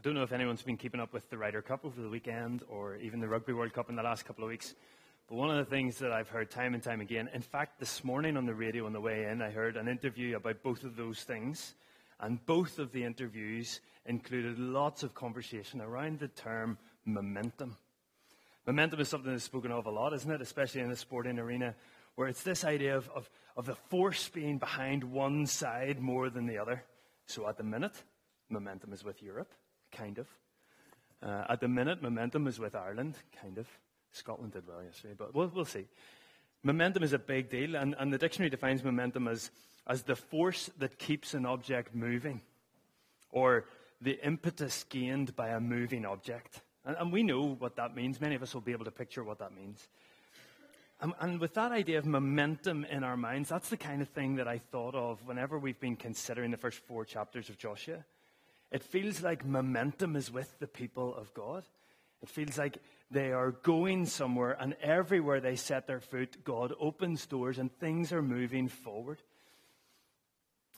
I don't know if anyone's been keeping up with the Ryder Cup over the weekend or even the Rugby World Cup in the last couple of weeks, but one of the things that I've heard time and time again, in fact, this morning on the radio on the way in, I heard an interview about both of those things, and both of the interviews included lots of conversation around the term momentum. Momentum is something that's spoken of a lot, isn't it? Especially in the sporting arena, where it's this idea of the force being behind one side more than the other. So at the minute, momentum is with Europe. Kind of. At the minute, momentum is with Ireland, kind of. Scotland did well yesterday, but we'll see. Momentum is a big deal, and the dictionary defines momentum as the force that keeps an object moving, or the impetus gained by a moving object. And we know what that means. Many of us will be able to picture what that means. And with that idea of momentum in our minds, that's the kind of thing that I thought of whenever we've been considering the first four chapters of Joshua. It feels like momentum is with the people of God. It feels like they are going somewhere, and everywhere they set their foot, God opens doors and things are moving forward.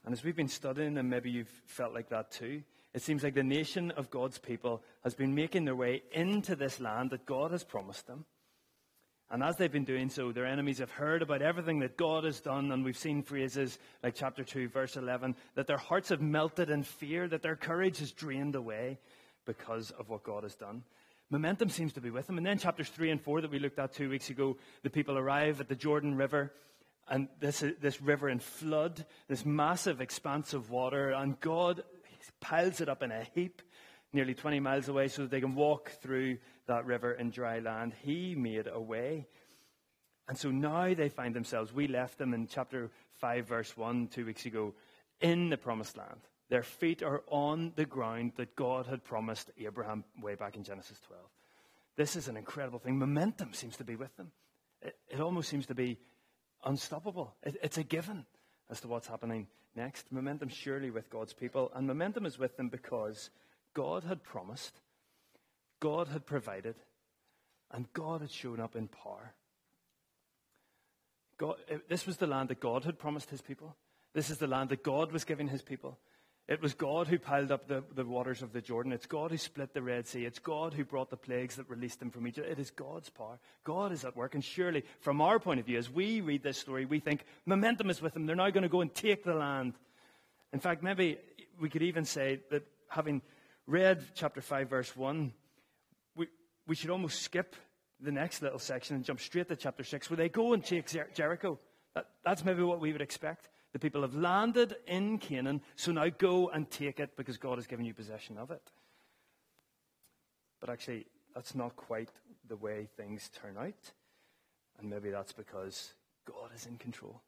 And as we've been studying, and maybe you've felt like that too, it seems like the nation of God's people has been making their way into this land that God has promised them. And as they've been doing so, their enemies have heard about everything that God has done, and we've seen phrases like chapter 2, verse 11, that their hearts have melted in fear, that their courage is drained away because of what God has done. Momentum seems to be with them. And then chapters 3 and 4 that we looked at 2 weeks ago, the people arrive at the Jordan River, and this river in flood, this massive expanse of water, and God piles it up in a heap, nearly 20 miles away, so that they can walk through that river in dry land. He made a way. And so now they find themselves, we left them in chapter 5, verse 1, 2 weeks ago, in the promised land. Their feet are on the ground that God had promised Abraham way back in Genesis 12. This is an incredible thing. Momentum seems to be with them. It almost seems to be unstoppable. It's a given as to what's happening next. Momentum surely with God's people. And momentum is with them because God had promised, God had provided, and God had shown up in power. God, this was the land that God had promised his people. This is the land that God was giving his people. It was God who piled up the waters of the Jordan. It's God who split the Red Sea. It's God who brought the plagues that released them from Egypt. It is God's power. God is at work. And surely, from our point of view, as we read this story, we think momentum is with them. They're now going to go and take the land. In fact, maybe we could even say that having read chapter 5, verse 1, we should almost skip the next little section and jump straight to chapter 6, where they go and take Jericho. That's maybe what we would expect. The people have landed in Canaan, so now go and take it because God has given you possession of it. But actually, that's not quite the way things turn out. And maybe that's because God is in control.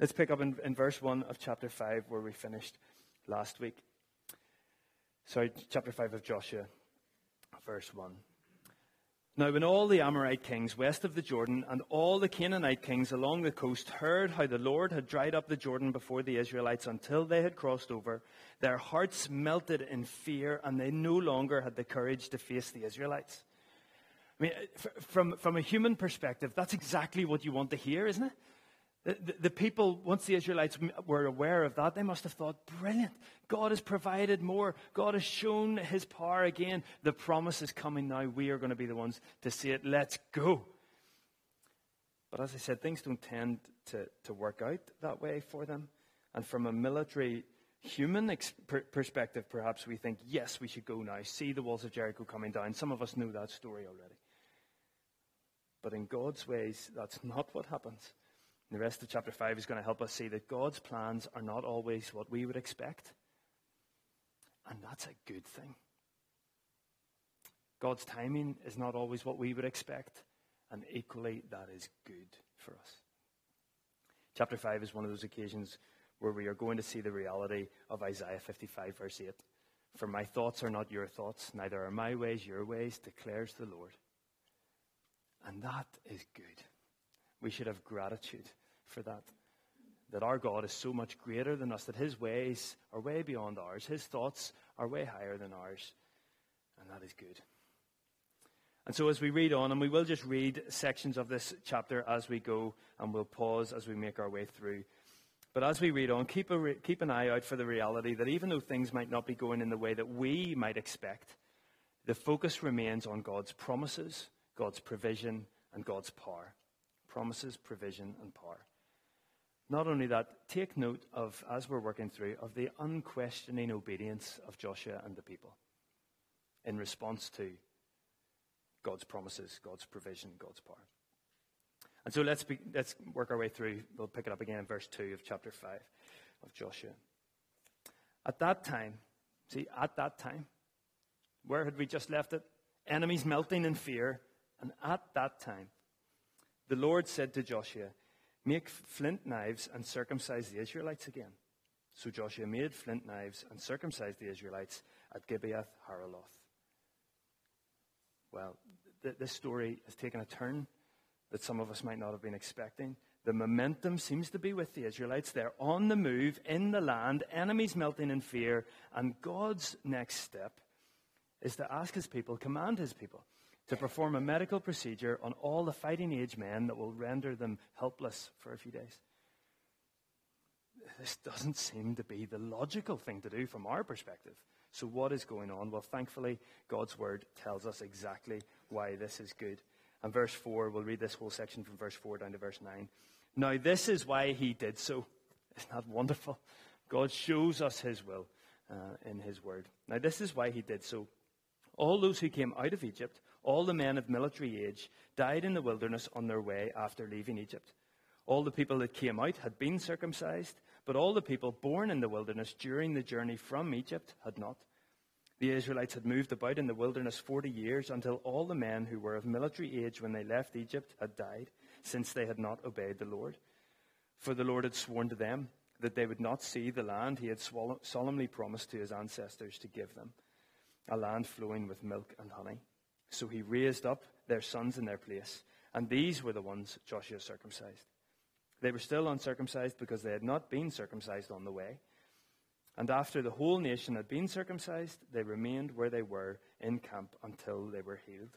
Let's pick up in verse 1 of chapter 5, where we finished last week. Sorry, chapter 5 of Joshua. Verse 1. Now when all the Amorite kings west of the Jordan and all the Canaanite kings along the coast heard how the Lord had dried up the Jordan before the Israelites until they had crossed over, their hearts melted in fear, and they no longer had the courage to face the Israelites. I mean, from a human perspective, that's exactly what you want to hear, isn't it? The people, once the Israelites were aware of that, they must have thought, brilliant. God has provided more. God has shown his power again. The promise is coming now. We are going to be the ones to see it. Let's go. But as I said, things don't tend to work out that way for them. And from a military human perspective, perhaps we think, yes, we should go now. See the walls of Jericho coming down. Some of us know that story already. But in God's ways, that's not what happens. The rest of chapter 5 is going to help us see that God's plans are not always what we would expect. And that's a good thing. God's timing is not always what we would expect. And equally, that is good for us. Chapter 5 is one of those occasions where we are going to see the reality of Isaiah 55, verse 8. For my thoughts are not your thoughts, neither are my ways your ways, declares the Lord. And that is good. We should have gratitude for that our God is so much greater than us, that his ways are way beyond ours, his thoughts are way higher than ours, and that is good. And so as we read on, and we will just read sections of this chapter as we go, and we'll pause as we make our way through, But as we read on, keep an eye out for the reality that even though things might not be going in the way that we might expect, the focus remains on God's promises, God's provision, and God's power. Promises, provision, and power. Not only that, take note of, as we're working through, of the unquestioning obedience of Joshua and the people in response to God's promises, God's provision, God's power. And so let's work our way through. We'll pick it up again in verse 2 of chapter 5 of Joshua. At that time, where had we just left it? Enemies melting in fear. And at that time, the Lord said to Joshua, make flint knives and circumcise the Israelites again. So Joshua made flint knives and circumcised the Israelites at Gibeah Haraloth. Well, this story has taken a turn that some of us might not have been expecting. The momentum seems to be with the Israelites. They're on the move in the land, enemies melting in fear. And God's next step is to ask his people, command his people, to perform a medical procedure on all the fighting age men that will render them helpless for a few days. This doesn't seem to be the logical thing to do from our perspective. So what is going on? Well, thankfully, God's word tells us exactly why this is good. And verse 4, we'll read this whole section from verse 4 down to verse 9. Now, this is why he did so. Isn't that wonderful? God shows us his will in his word. Now, this is why he did so. All those who came out of Egypt, all the men of military age, died in the wilderness on their way after leaving Egypt. All the people that came out had been circumcised, but all the people born in the wilderness during the journey from Egypt had not. The Israelites had moved about in the wilderness 40 years until all the men who were of military age when they left Egypt had died, since they had not obeyed the Lord. For the Lord had sworn to them that they would not see the land he had solemnly promised to his ancestors to give them, a land flowing with milk and honey. So he raised up their sons in their place, and these were the ones Joshua circumcised. They were still uncircumcised because they had not been circumcised on the way. And after the whole nation had been circumcised, they remained where they were in camp until they were healed.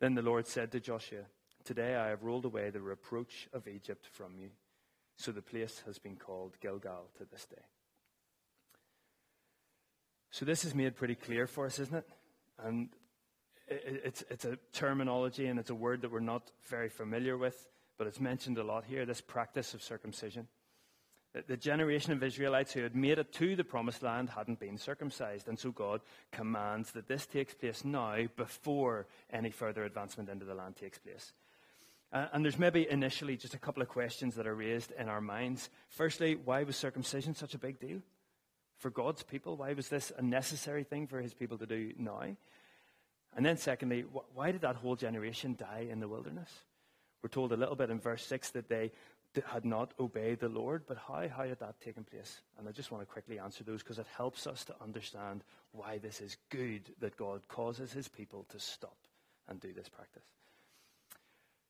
Then the Lord said to Joshua, today I have rolled away the reproach of Egypt from you. So the place has been called Gilgal to this day. So this is made pretty clear for us, isn't it? And it's a terminology and it's a word that we're not very familiar with, but it's mentioned a lot here, this practice of circumcision. The generation of Israelites who had made it to the promised land hadn't been circumcised, and so God commands that this takes place now before any further advancement into the land takes place. And there's maybe initially just a couple of questions that are raised in our minds. Firstly, why was circumcision such a big deal for God's people? Why was this a necessary thing for his people to do now? And then secondly, why did that whole generation die in the wilderness? We're told a little bit in verse 6 that they had not obeyed the Lord, but how had that taken place? And I just want to quickly answer those because it helps us to understand why this is good that God causes his people to stop and do this practice.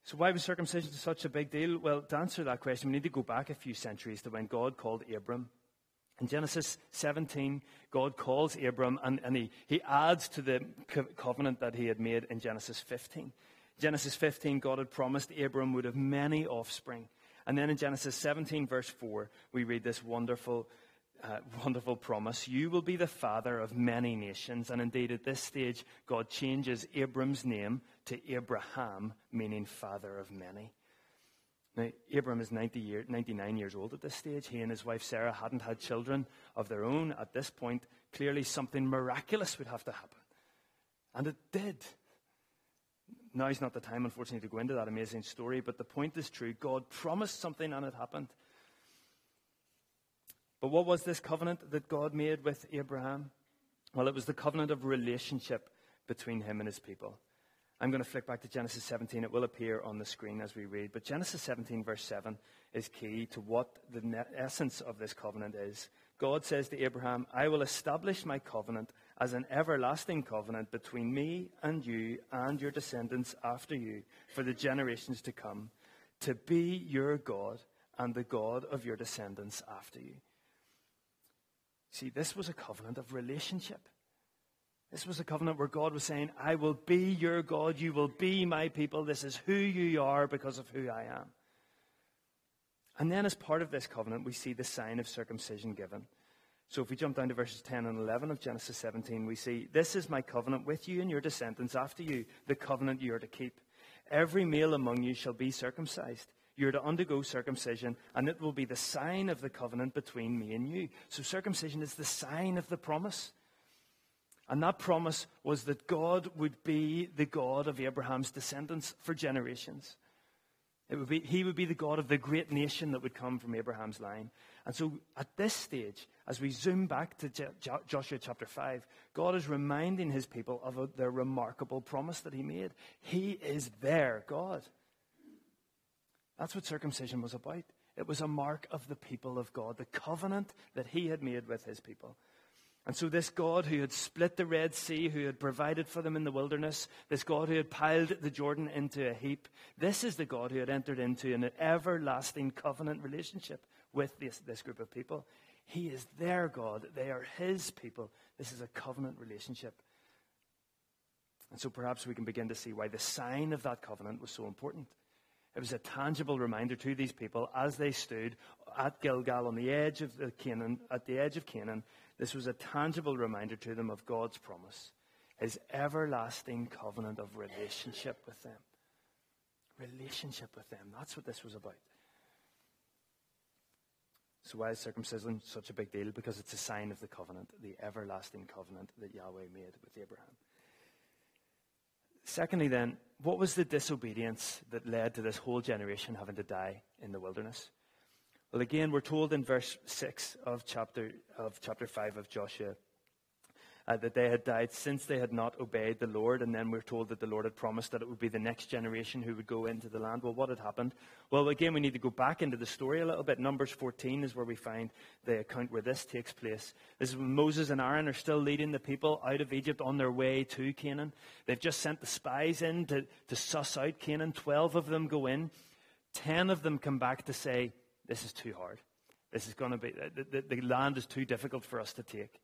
So why was circumcision such a big deal? Well, to answer that question, we need to go back a few centuries to when God called Abram. In Genesis 17, God calls Abram and he adds to the covenant that he had made in Genesis 15. Genesis 15, God had promised Abram would have many offspring. And then in Genesis 17, verse 4, we read this wonderful promise. You will be the father of many nations. And indeed, at this stage, God changes Abram's name to Abraham, meaning father of many. Now, Abram is 99 years old at this stage. He and his wife Sarah hadn't had children of their own. At this point, clearly something miraculous would have to happen. And it did. Now is not the time, unfortunately, to go into that amazing story, but the point is true. God promised something and it happened. But what was this covenant that God made with Abraham? Well, it was the covenant of relationship between him and his people. I'm going to flick back to Genesis 17. It will appear on the screen as we read. But Genesis 17, verse 7 is key to what the essence of this covenant is. God says to Abraham, I will establish my covenant as an everlasting covenant between me and you and your descendants after you for the generations to come, to be your God and the God of your descendants after you. See, this was a covenant of relationship. This was a covenant where God was saying, I will be your God, you will be my people, this is who you are because of who I am. And then as part of this covenant, we see the sign of circumcision given. So if we jump down to verses 10 and 11 of Genesis 17, we see, "This is my covenant with you and your descendants after you, the covenant you are to keep. Every male among you shall be circumcised. You are to undergo circumcision, and it will be the sign of the covenant between me and you." So circumcision is the sign of the promise. And that promise was that God would be the God of Abraham's descendants for generations. He would be the God of the great nation that would come from Abraham's line. And so at this stage, as we zoom back to Joshua chapter 5, God is reminding his people of their remarkable promise that he made. He is their God. That's what circumcision was about. It was a mark of the people of God, the covenant that he had made with his people. And so this God who had split the Red Sea, who had provided for them in the wilderness, this God who had piled the Jordan into a heap, this is the God who had entered into an everlasting covenant relationship with this group of people. He is their God. They are his people. This is a covenant relationship. And so perhaps we can begin to see why the sign of that covenant was so important. It was a tangible reminder to these people as they stood at Gilgal on the edge of Canaan, at the edge of Canaan. This was a tangible reminder to them of God's promise, his everlasting covenant of relationship with them. Relationship with them. That's what this was about. So why is circumcision such a big deal? Because it's a sign of the covenant, the everlasting covenant that Yahweh made with Abraham. Secondly then, what was the disobedience that led to this whole generation having to die in the wilderness? Well, again, we're told in verse 6 of chapter 5 of Joshua that they had died since they had not obeyed the Lord. And then we're told that the Lord had promised that it would be the next generation who would go into the land. Well, what had happened? Well, again, we need to go back into the story a little bit. Numbers 14 is where we find the account where this takes place. This is when Moses and Aaron are still leading the people out of Egypt on their way to Canaan. They've just sent the spies in to suss out Canaan. 12 of them go in. 10 of them come back to say, "This is too hard. This is going to be, the land is too difficult for us to take."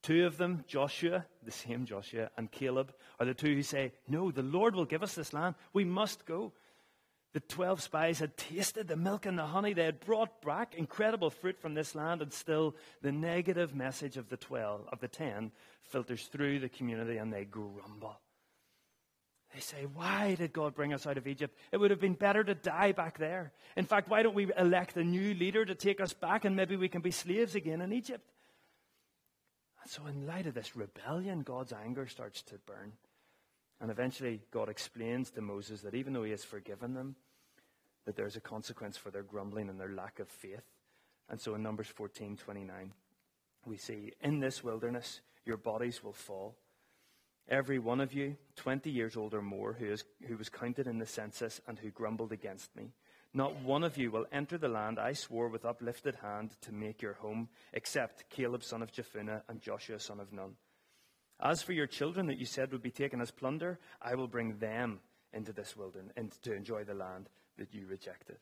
Two of them, Joshua, the same Joshua, and Caleb, are the two who say, "No, the Lord will give us this land. We must go." The 12 spies had tasted the milk and the honey. They had brought back incredible fruit from this land, and still the negative message of the 10 filters through the community, and they grumble. They say, "Why did God bring us out of Egypt? It would have been better to die back there. In fact, why don't we elect a new leader to take us back, and maybe we can be slaves again in Egypt?" And so in light of this rebellion, God's anger starts to burn. And eventually God explains to Moses that even though he has forgiven them, that there's a consequence for their grumbling and their lack of faith. And so in Numbers 14:29, we see, "In this wilderness, your bodies will fall. Every one of you, 20 years old or more, who was counted in the census and who grumbled against me. Not one of you will enter the land I swore with uplifted hand to make your home, except Caleb son of Jephunneh and Joshua son of Nun. As for your children that you said would be taken as plunder, I will bring them into this wilderness and to enjoy the land that you rejected."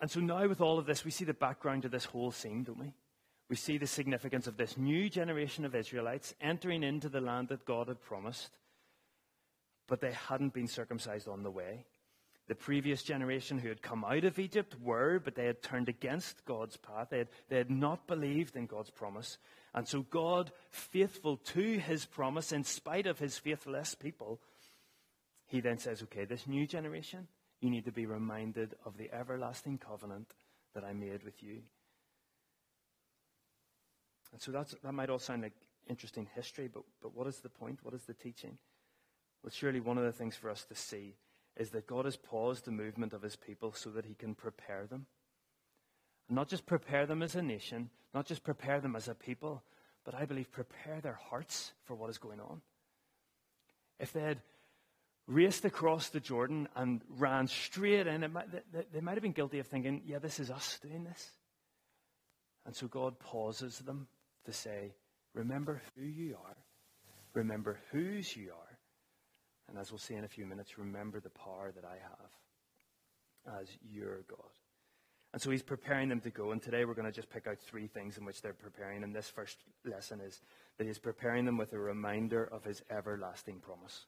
And so now with all of this, we see the background to this whole scene, don't we? We see the significance of this new generation of Israelites entering into the land that God had promised, but they hadn't been circumcised on the way. The previous generation who had come out of Egypt were, but they had turned against God's path. They had not believed in God's promise. And so God, faithful to his promise, in spite of his faithless people, he then says, "Okay, this new generation, you need to be reminded of the everlasting covenant that I made with you." And so that might all sound like interesting history, but what is the point? What is the teaching? Well, surely one of the things for us to see is that God has paused the movement of his people so that he can prepare them. And not just prepare them as a nation, not just prepare them as a people, but I believe prepare their hearts for what is going on. If they had raced across the Jordan and ran straight in, they might have been guilty of thinking, "Yeah, this is us doing this." And so God pauses them to say, "Remember who you are. Remember whose you are. And as we'll see in a few minutes, remember the power that I have as your God." And so he's preparing them to go. And today we're going to just pick out three things in which they're preparing. And this first lesson is that he's preparing them with a reminder of his everlasting promise.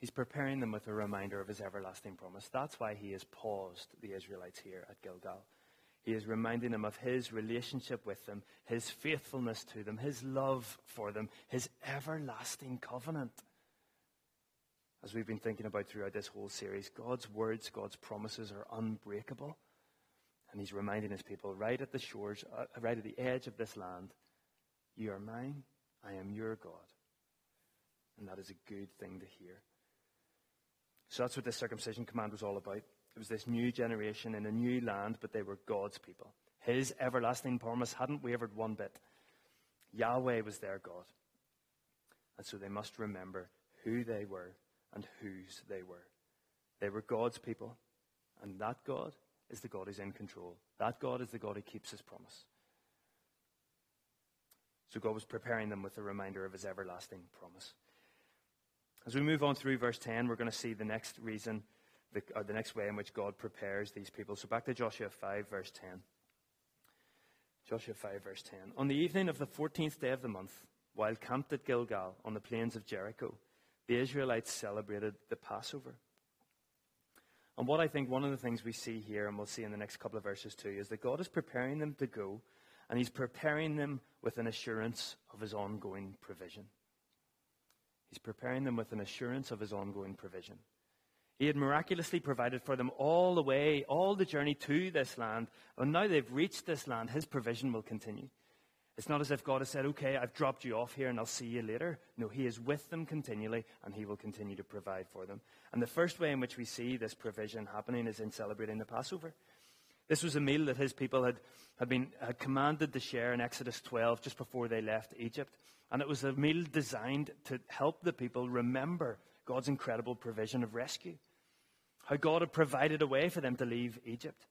He's preparing them with a reminder of his everlasting promise. That's why he has paused the Israelites here at Gilgal. He is reminding them of his relationship with them, his faithfulness to them, his love for them, his everlasting covenant. As we've been thinking about throughout this whole series, God's words, God's promises are unbreakable. And he's reminding his people right at the shores, right at the edge of this land, you are mine, I am your God. And that is a good thing to hear. So that's what this circumcision command was all about. It was this new generation in a new land, but they were God's people. His everlasting promise hadn't wavered one bit. Yahweh was their God. And so they must remember who they were and whose they were. They were God's people, and that God is the God who's in control. That God is the God who keeps his promise. So God was preparing them with a reminder of his everlasting promise. As we move on through verse 10, we're going to see the next reason, or the next way in which God prepares these people. So back to Joshua 5, verse 10. Joshua 5, verse 10. On the evening of the 14th day of the month, while camped at Gilgal on the plains of Jericho, the Israelites celebrated the Passover. And what I think one of the things we see here, and we'll see in the next couple of verses too, is that God is preparing them to go, and he's preparing them with an assurance of his ongoing provision. He's preparing them with an assurance of his ongoing provision. He had miraculously provided for them all the way, all the journey to this land. And now they've reached this land, his provision will continue. It's not as if God has said, okay, I've dropped you off here and I'll see you later. No, he is with them continually and he will continue to provide for them. And the first way in which we see this provision happening is in celebrating the Passover. This was a meal that his people had been commanded to share in Exodus 12 just before they left Egypt. And it was a meal designed to help the people remember God's incredible provision of rescue. How God had provided a way for them to leave Egypt.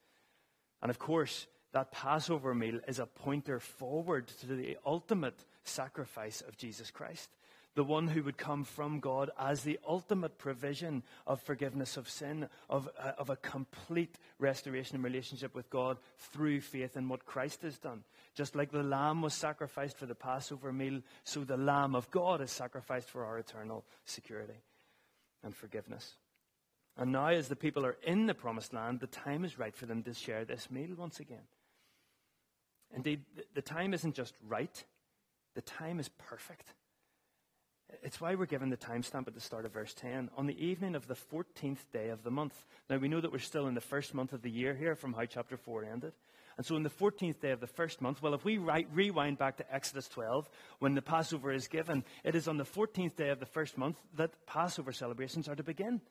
And of course, that Passover meal is a pointer forward to the ultimate sacrifice of Jesus Christ. The one who would come from God as the ultimate provision of forgiveness of sin, of a complete restoration and relationship with God through faith in what Christ has done. Just like the lamb was sacrificed for the Passover meal, so the Lamb of God is sacrificed for our eternal security and forgiveness. And now as the people are in the promised land, the time is right for them to share this meal once again. Indeed, the time isn't just right, the time is perfect. It's why we're given the timestamp at the start of verse 10. On the evening of the 14th day of the month. Now we know that we're still in the first month of the year here from how chapter 4 ended. And so on the 14th day of the first month, well, if we rewind back to Exodus 12, when the Passover is given, it is on the 14th day of the first month that Passover celebrations are to begin.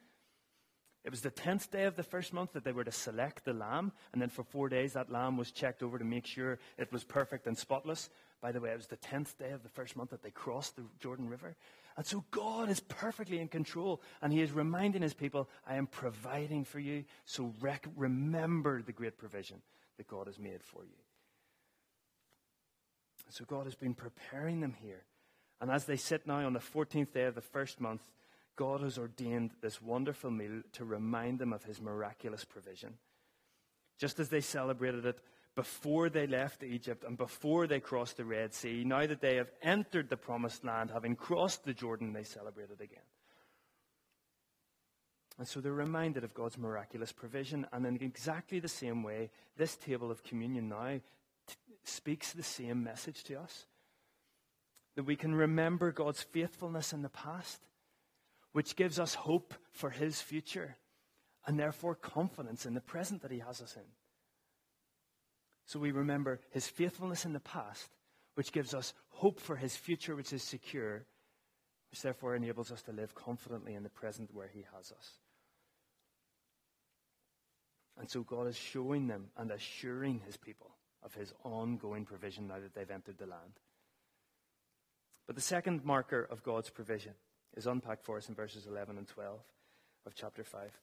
It was the 10th day of the first month that they were to select the lamb. And then for 4 days, that lamb was checked over to make sure it was perfect and spotless. By the way, it was the 10th day of the first month that they crossed the Jordan River. And so God is perfectly in control. And he is reminding his people, I am providing for you. So remember the great provision that God has made for you. So God has been preparing them here. And as they sit now on the 14th day of the first month, God has ordained this wonderful meal to remind them of his miraculous provision. Just as they celebrated it before they left Egypt and before they crossed the Red Sea, now that they have entered the promised land, having crossed the Jordan, they celebrate it again. And so they're reminded of God's miraculous provision. And in exactly the same way, this table of communion now speaks the same message to us. That we can remember God's faithfulness in the past, which gives us hope for his future and therefore confidence in the present that he has us in. So we remember his faithfulness in the past, which gives us hope for his future, which is secure, which therefore enables us to live confidently in the present where he has us. And so God is showing them and assuring his people of his ongoing provision now that they've entered the land. But the second marker of God's provision is unpacked for us in verses 11 and 12 of chapter 5.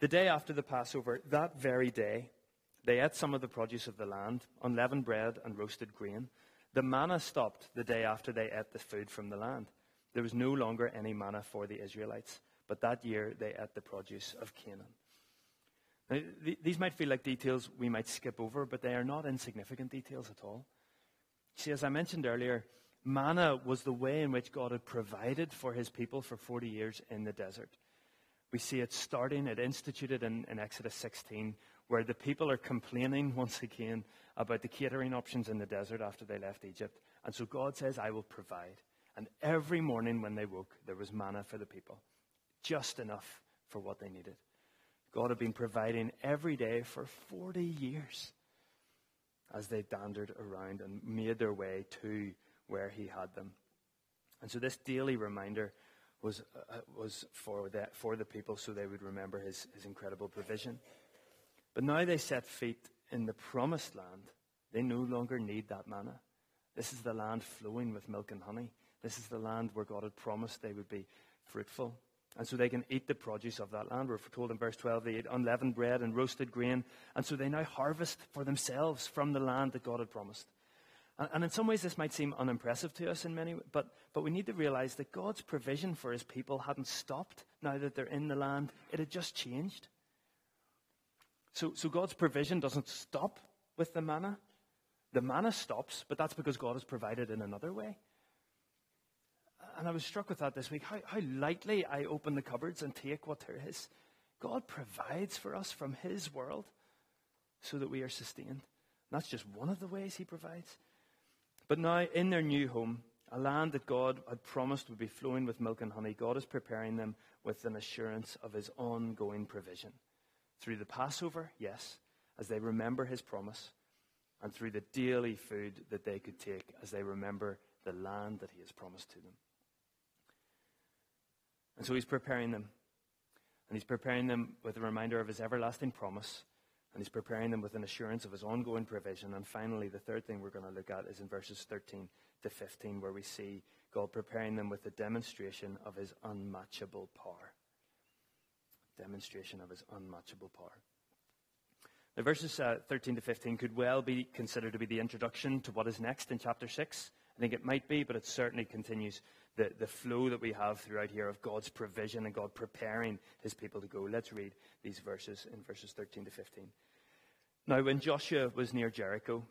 The day after the Passover, that very day, they ate some of the produce of the land, unleavened bread and roasted grain. The manna stopped the day after they ate the food from the land. There was no longer any manna for the Israelites, but that year they ate the produce of Canaan. Now, these might feel like details we might skip over, but they are not insignificant details at all. See, as I mentioned earlier, Manna was the way in which God had provided for his people for 40 years in the desert. We see it starting, it instituted in Exodus 16, where the people are complaining once again about the catering options in the desert after they left Egypt. And so God says, I will provide. And every morning when they woke, there was manna for the people. Just enough for what they needed. God had been providing every day for 40 years as they dandered around and made their way to where he had them. And so this daily reminder was for the people, so they would remember his incredible provision. But now they set feet in the promised land. They no longer need that manna. This is the land flowing with milk and honey. This is the land where God had promised they would be fruitful. And so they can eat the produce of that land. We're told in verse 12, they ate unleavened bread and roasted grain. And so they now harvest for themselves from the land that God had promised. And in some ways, this might seem unimpressive to us in many ways, but we need to realize that God's provision for his people hadn't stopped now that they're in the land. It had just changed. So God's provision doesn't stop with the manna. The manna stops, but that's because God has provided in another way. And I was struck with that this week, how lightly I open the cupboards and take what there is. God provides for us from his world so that we are sustained. And that's just one of the ways he provides. But now in their new home, a land that God had promised would be flowing with milk and honey, God is preparing them with an assurance of his ongoing provision. Through the Passover, yes, as they remember his promise, and through the daily food that they could take as they remember the land that he has promised to them. And so he's preparing them. And he's preparing them with a reminder of his everlasting promise. And he's preparing them with an assurance of his ongoing provision. And finally, the third thing we're going to look at is in verses 13 to 15, where we see God preparing them with the demonstration of his unmatchable power. Demonstration of his unmatchable power. Now, verses 13 to 15 could well be considered to be the introduction to what is next in chapter 6. I think it might be, but it certainly continues the flow that we have throughout here of God's provision and God preparing his people to go. Let's read these verses in verses 13 to 15. Now, when Joshua was near Jericho,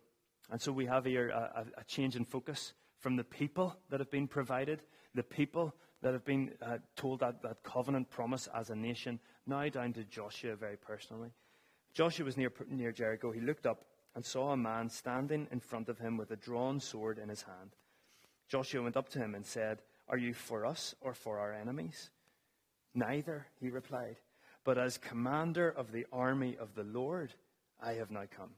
and so we have here a change in focus from the people that have been provided, the people that have been told that covenant promise as a nation, now down to Joshua very personally. Joshua was near Jericho. He looked up and saw a man standing in front of him with a drawn sword in his hand. Joshua went up to him and said, "Are you for us or for our enemies?" "Neither," he replied, "but as commander of the army of the Lord, I have now come."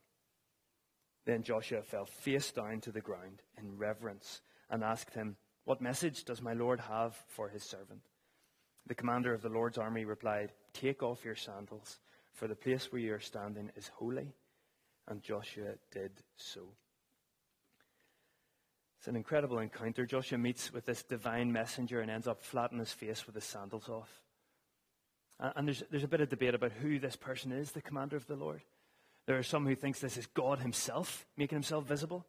Then Joshua fell face down to the ground in reverence and asked him, "What message does my Lord have for his servant?" The commander of the Lord's army replied, "Take off your sandals, for the place where you are standing is holy." And Joshua did so. It's an incredible encounter. Joshua meets with this divine messenger and ends up flat on his face with his sandals off. And there's a bit of debate about who this person is, the commander of the Lord. There are some who think this is God himself making himself visible.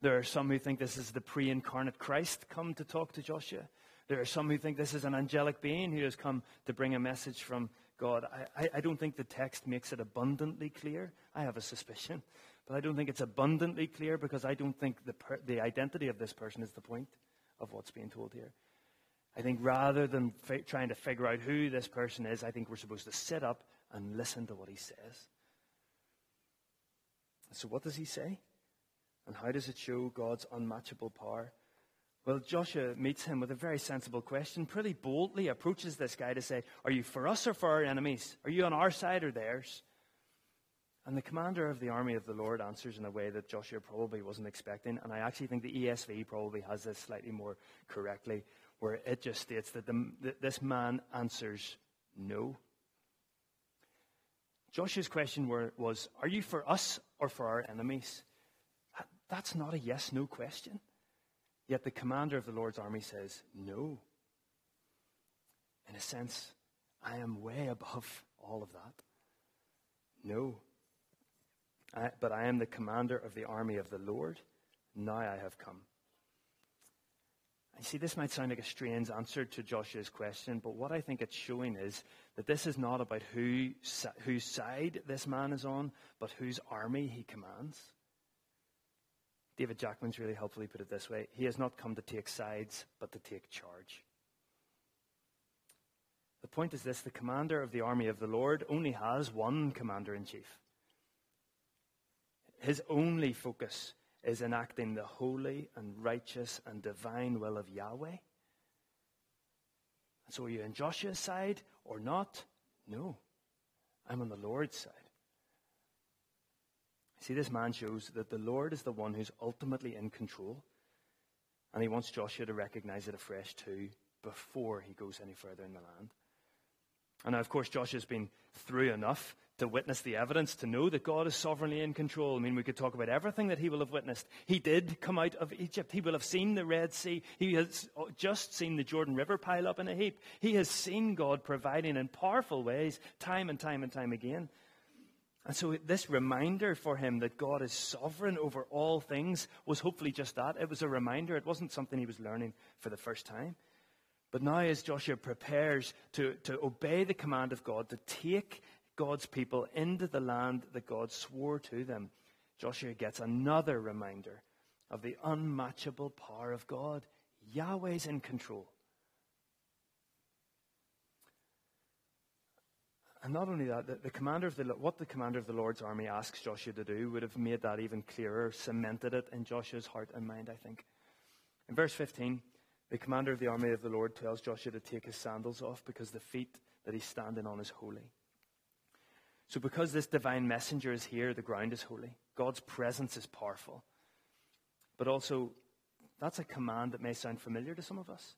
There are some who think this is the pre-incarnate Christ come to talk to Joshua. There are some who think this is an angelic being who has come to bring a message from God. I don't think the text makes it abundantly clear. I have a suspicion, but I don't think it's abundantly clear because I don't think the identity of this person is the point of what's being told here. I think rather than trying to figure out who this person is, I think we're supposed to sit up and listen to what he says. So what does he say? And how does it show God's unmatchable power? Well, Joshua meets him with a very sensible question, pretty boldly approaches this guy to say, "Are you for us or for our enemies? Are you on our side or theirs?" And the commander of the army of the Lord answers in a way that Joshua probably wasn't expecting. And I actually think the ESV probably has this slightly more correctly, where it just states that this man answers no. Joshua's question was, "Are you for us or for our enemies?" That's not a yes-no question. Yet the commander of the Lord's army says, "No." In a sense, I am way above all of that. No. But I am the commander of the army of the Lord. Now I have come. And see, this might sound like a strange answer to Joshua's question, but what I think it's showing is that this is not about whose side this man is on, but whose army he commands. David Jackman's really helpfully put it this way. He has not come to take sides, but to take charge. The point is this. The commander of the army of the Lord only has one commander-in-chief. His only focus is enacting the holy and righteous and divine will of Yahweh. And so are you on Joshua's side or not? No. I'm on the Lord's side. See, this man shows that the Lord is the one who's ultimately in control. And he wants Joshua to recognize it afresh too before he goes any further in the land. And now, of course, Joshua's been through enough to witness the evidence, to know that God is sovereignly in control. I mean, we could talk about everything that he will have witnessed. He did come out of Egypt. He will have seen the Red Sea. He has just seen the Jordan River pile up in a heap. He has seen God providing in powerful ways time and time and time again. And so this reminder for him that God is sovereign over all things was hopefully just that. It was a reminder. It wasn't something he was learning for the first time. But now as Joshua prepares to obey the command of God, to take God's people into the land that God swore to them, Joshua gets another reminder of the unmatchable power of God. Yahweh's in control. And not only that, what the commander of the Lord's army asks Joshua to do would have made that even clearer, cemented it in Joshua's heart and mind, I think. In verse 15, the commander of the army of the Lord tells Joshua to take his sandals off because the feet that he's standing on is holy. So because this divine messenger is here, the ground is holy. God's presence is powerful. But also, that's a command that may sound familiar to some of us.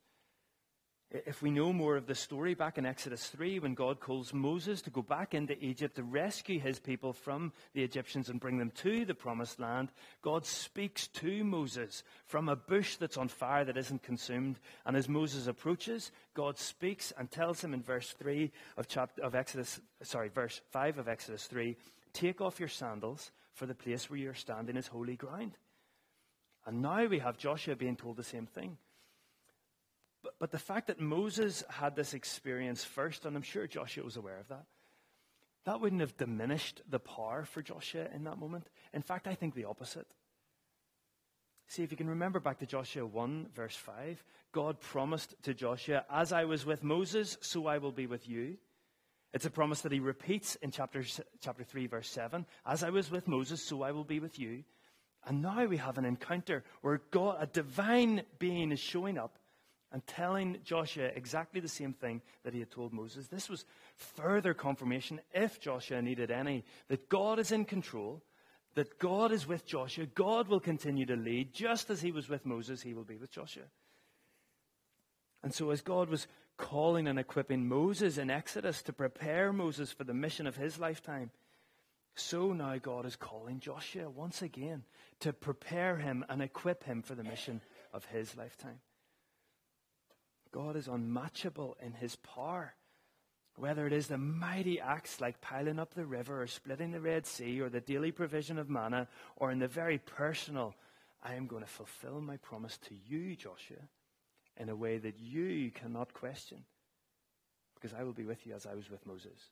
If we know more of the story back in Exodus 3, when God calls Moses to go back into Egypt to rescue his people from the Egyptians and bring them to the promised land, God speaks to Moses from a bush that's on fire that isn't consumed. And as Moses approaches, God speaks and tells him in verse 5 of Exodus 3, "Take off your sandals, for the place where you're standing is holy ground." And now we have Joshua being told the same thing. But the fact that Moses had this experience first, and I'm sure Joshua was aware of that, that wouldn't have diminished the power for Joshua in that moment. In fact, I think the opposite. See, if you can remember back to Joshua 1, verse 5, God promised to Joshua, "As I was with Moses, so I will be with you." It's a promise that he repeats in chapter 3, verse 7. "As I was with Moses, so I will be with you." And now we have an encounter where God, a divine being, is showing up and telling Joshua exactly the same thing that he had told Moses. This was further confirmation, if Joshua needed any, that God is in control, that God is with Joshua. God will continue to lead. Just as he was with Moses, he will be with Joshua. And so as God was calling and equipping Moses in Exodus to prepare Moses for the mission of his lifetime, so now God is calling Joshua once again to prepare him and equip him for the mission of his lifetime. God is unmatchable in his power. Whether it is the mighty acts like piling up the river or splitting the Red Sea or the daily provision of manna, or in the very personal, "I am going to fulfill my promise to you, Joshua, in a way that you cannot question, because I will be with you as I was with Moses."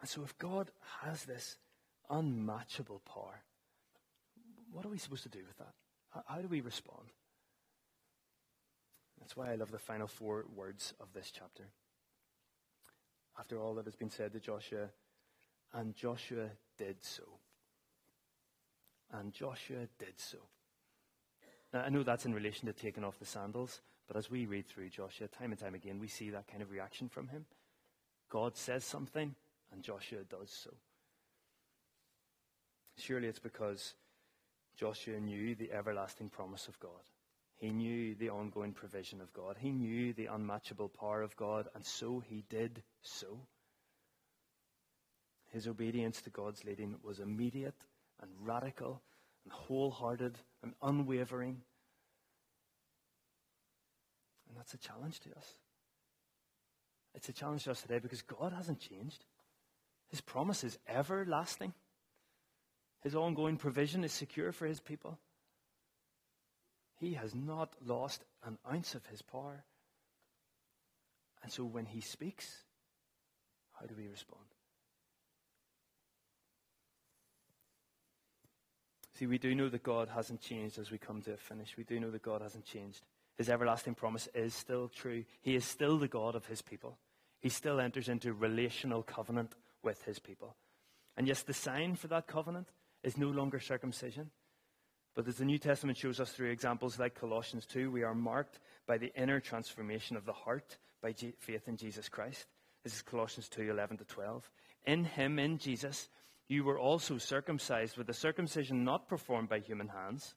And so if God has this unmatchable power, what are we supposed to do with that? How do we respond? That's why I love the final four words of this chapter. After all that has been said to Joshua, "And Joshua did so." And Joshua did so. Now, I know that's in relation to taking off the sandals, but as we read through Joshua time and time again, we see that kind of reaction from him. God says something, and Joshua does so. Surely it's because Joshua knew the everlasting promise of God. He knew the ongoing provision of God. He knew the unmatchable power of God, and so he did so. His obedience to God's leading was immediate and radical and wholehearted and unwavering. And that's a challenge to us. It's a challenge to us today because God hasn't changed. His promise is everlasting. His ongoing provision is secure for his people. He has not lost an ounce of his power. And so when he speaks, how do we respond? See, we do know that God hasn't changed as we come to a finish. We do know that God hasn't changed. His everlasting promise is still true. He is still the God of his people. He still enters into relational covenant with his people. And yes, the sign for that covenant is no longer circumcision. But as the New Testament shows us through examples like Colossians 2, we are marked by the inner transformation of the heart by faith in Jesus Christ. This is Colossians 2:11-12. In him, in Jesus, you were also circumcised with a circumcision not performed by human hands.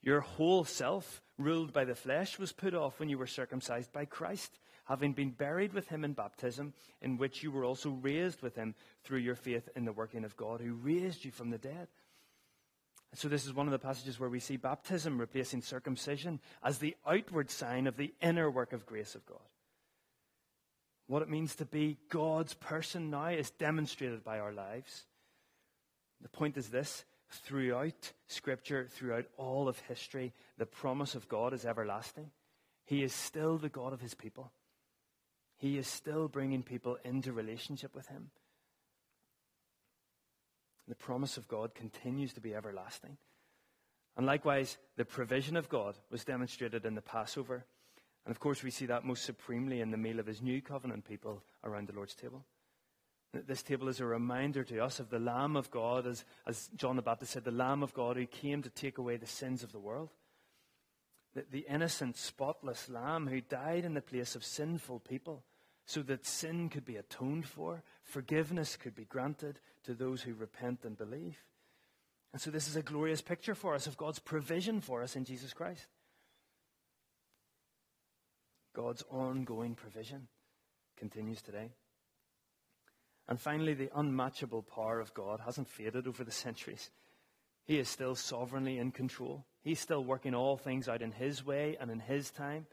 Your whole self, ruled by the flesh, was put off when you were circumcised by Christ, having been buried with him in baptism, in which you were also raised with him through your faith in the working of God, who raised you from the dead. And so this is one of the passages where we see baptism replacing circumcision as the outward sign of the inner work of grace of God. What it means to be God's person now is demonstrated by our lives. The point is this: throughout Scripture, throughout all of history, the promise of God is everlasting. He is still the God of his people. He is still bringing people into relationship with him. The promise of God continues to be everlasting. And likewise, the provision of God was demonstrated in the Passover. And of course, we see that most supremely in the meal of his new covenant people around the Lord's table. This table is a reminder to us of the Lamb of God, as John the Baptist said, the Lamb of God who came to take away the sins of the world. The innocent, spotless Lamb who died in the place of sinful people so that sin could be atoned for, forgiveness could be granted to those who repent and believe. And so this is a glorious picture for us of God's provision for us in Jesus Christ. God's ongoing provision continues today. And finally, the unmatchable power of God hasn't faded over the centuries. He is still sovereignly in control. He's still working all things out in his way and in his time.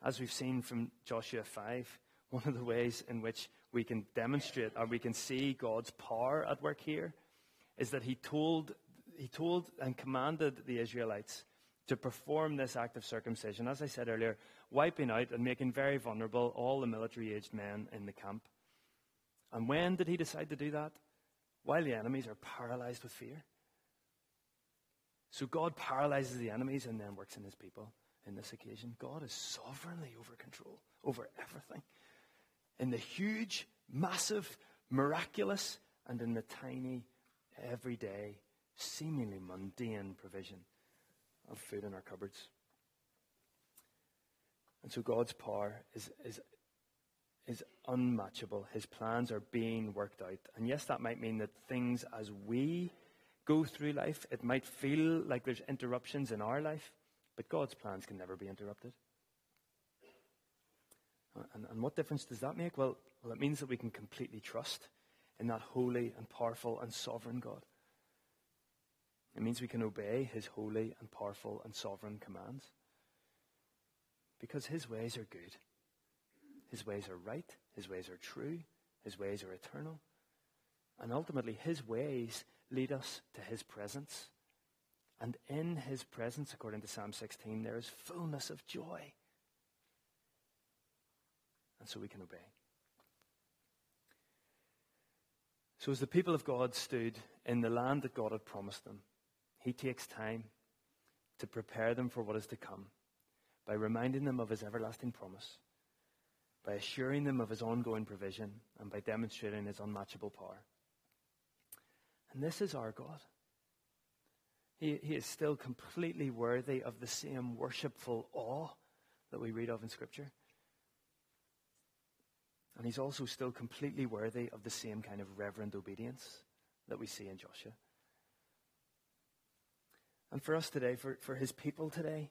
As we've seen from Joshua 5, one of the ways in which we can demonstrate or we can see God's power at work here is that he told and commanded the Israelites to perform this act of circumcision, as I said earlier, wiping out and making very vulnerable all the military-aged men in the camp. And when did he decide to do that? While the enemies are paralyzed with fear. So God paralyzes the enemies and then works in his people in this occasion. God is sovereignly over control, over everything. In the huge, massive, miraculous, and in the tiny, everyday, seemingly mundane provision of food in our cupboards. And so God's power is unmatchable. His plans are being worked out. And yes, that might mean that things as we go through life, it might feel like there's interruptions in our life, but God's plans can never be interrupted. And what difference does that make? Well, it means that we can completely trust in that holy and powerful and sovereign God. It means we can obey his holy and powerful and sovereign commands, because his ways are good. His ways are right, his ways are true, his ways are eternal. And ultimately, his ways lead us to his presence. And in his presence, according to Psalm 16, there is fullness of joy. And so we can obey. So as the people of God stood in the land that God had promised them, he takes time to prepare them for what is to come by reminding them of his everlasting promise, by assuring them of his ongoing provision, and by demonstrating his unmatchable power. And this is our God. He is still completely worthy of the same worshipful awe that we read of in Scripture. And he's also still completely worthy of the same kind of reverent obedience that we see in Joshua. And for us today, for his people today,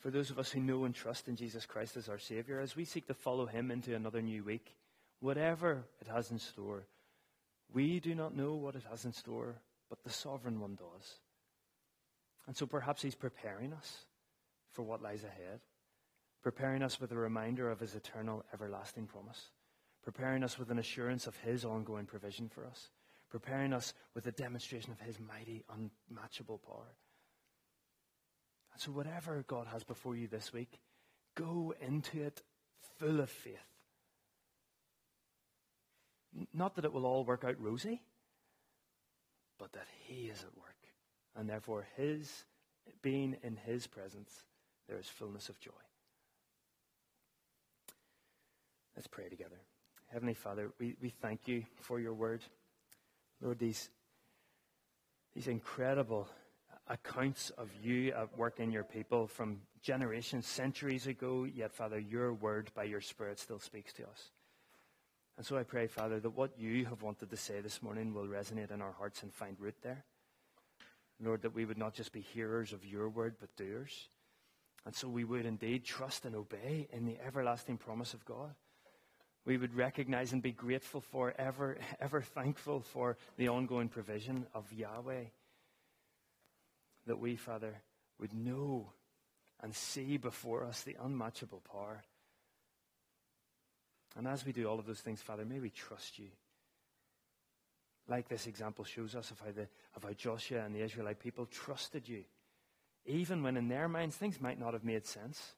for those of us who know and trust in Jesus Christ as our Savior, as we seek to follow him into another new week, whatever it has in store, we do not know what it has in store, but the Sovereign One does. And so perhaps he's preparing us for what lies ahead, preparing us with a reminder of his eternal, everlasting promise, preparing us with an assurance of his ongoing provision for us, preparing us with a demonstration of his mighty, unmatchable power. So whatever God has before you this week, go into it full of faith. Not that it will all work out rosy, but that he is at work. and therefore his being in his presence, there is fullness of joy. Let's pray together. Heavenly Father, we thank you for your word. Lord, these incredible accounts of you at work in your people from generations, centuries ago, yet, Father, your word by your Spirit still speaks to us. And so I pray, Father, that what you have wanted to say this morning will resonate in our hearts and find root there. Lord, that we would not just be hearers of your word, but doers. And so we would indeed trust and obey in the everlasting promise of God. We would recognize and be grateful for, ever thankful for the ongoing provision of Yahweh. That we, Father, would know and see before us the unmatchable power. And as we do all of those things, Father, may we trust you. Like this example shows us of how Joshua and the Israelite people trusted you. Even when in their minds things might not have made sense,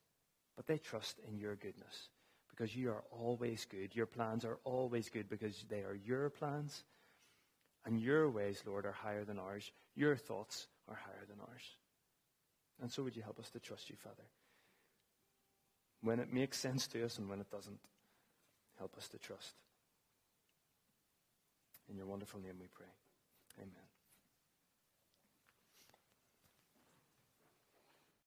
but they trust in your goodness because you are always good. Your plans are always good because they are your plans, and your ways, Lord, are higher than ours. Your thoughts are higher than ours. And so would you help us to trust you, Father? When it makes sense to us and when it doesn't, help us to trust. In your wonderful name we pray.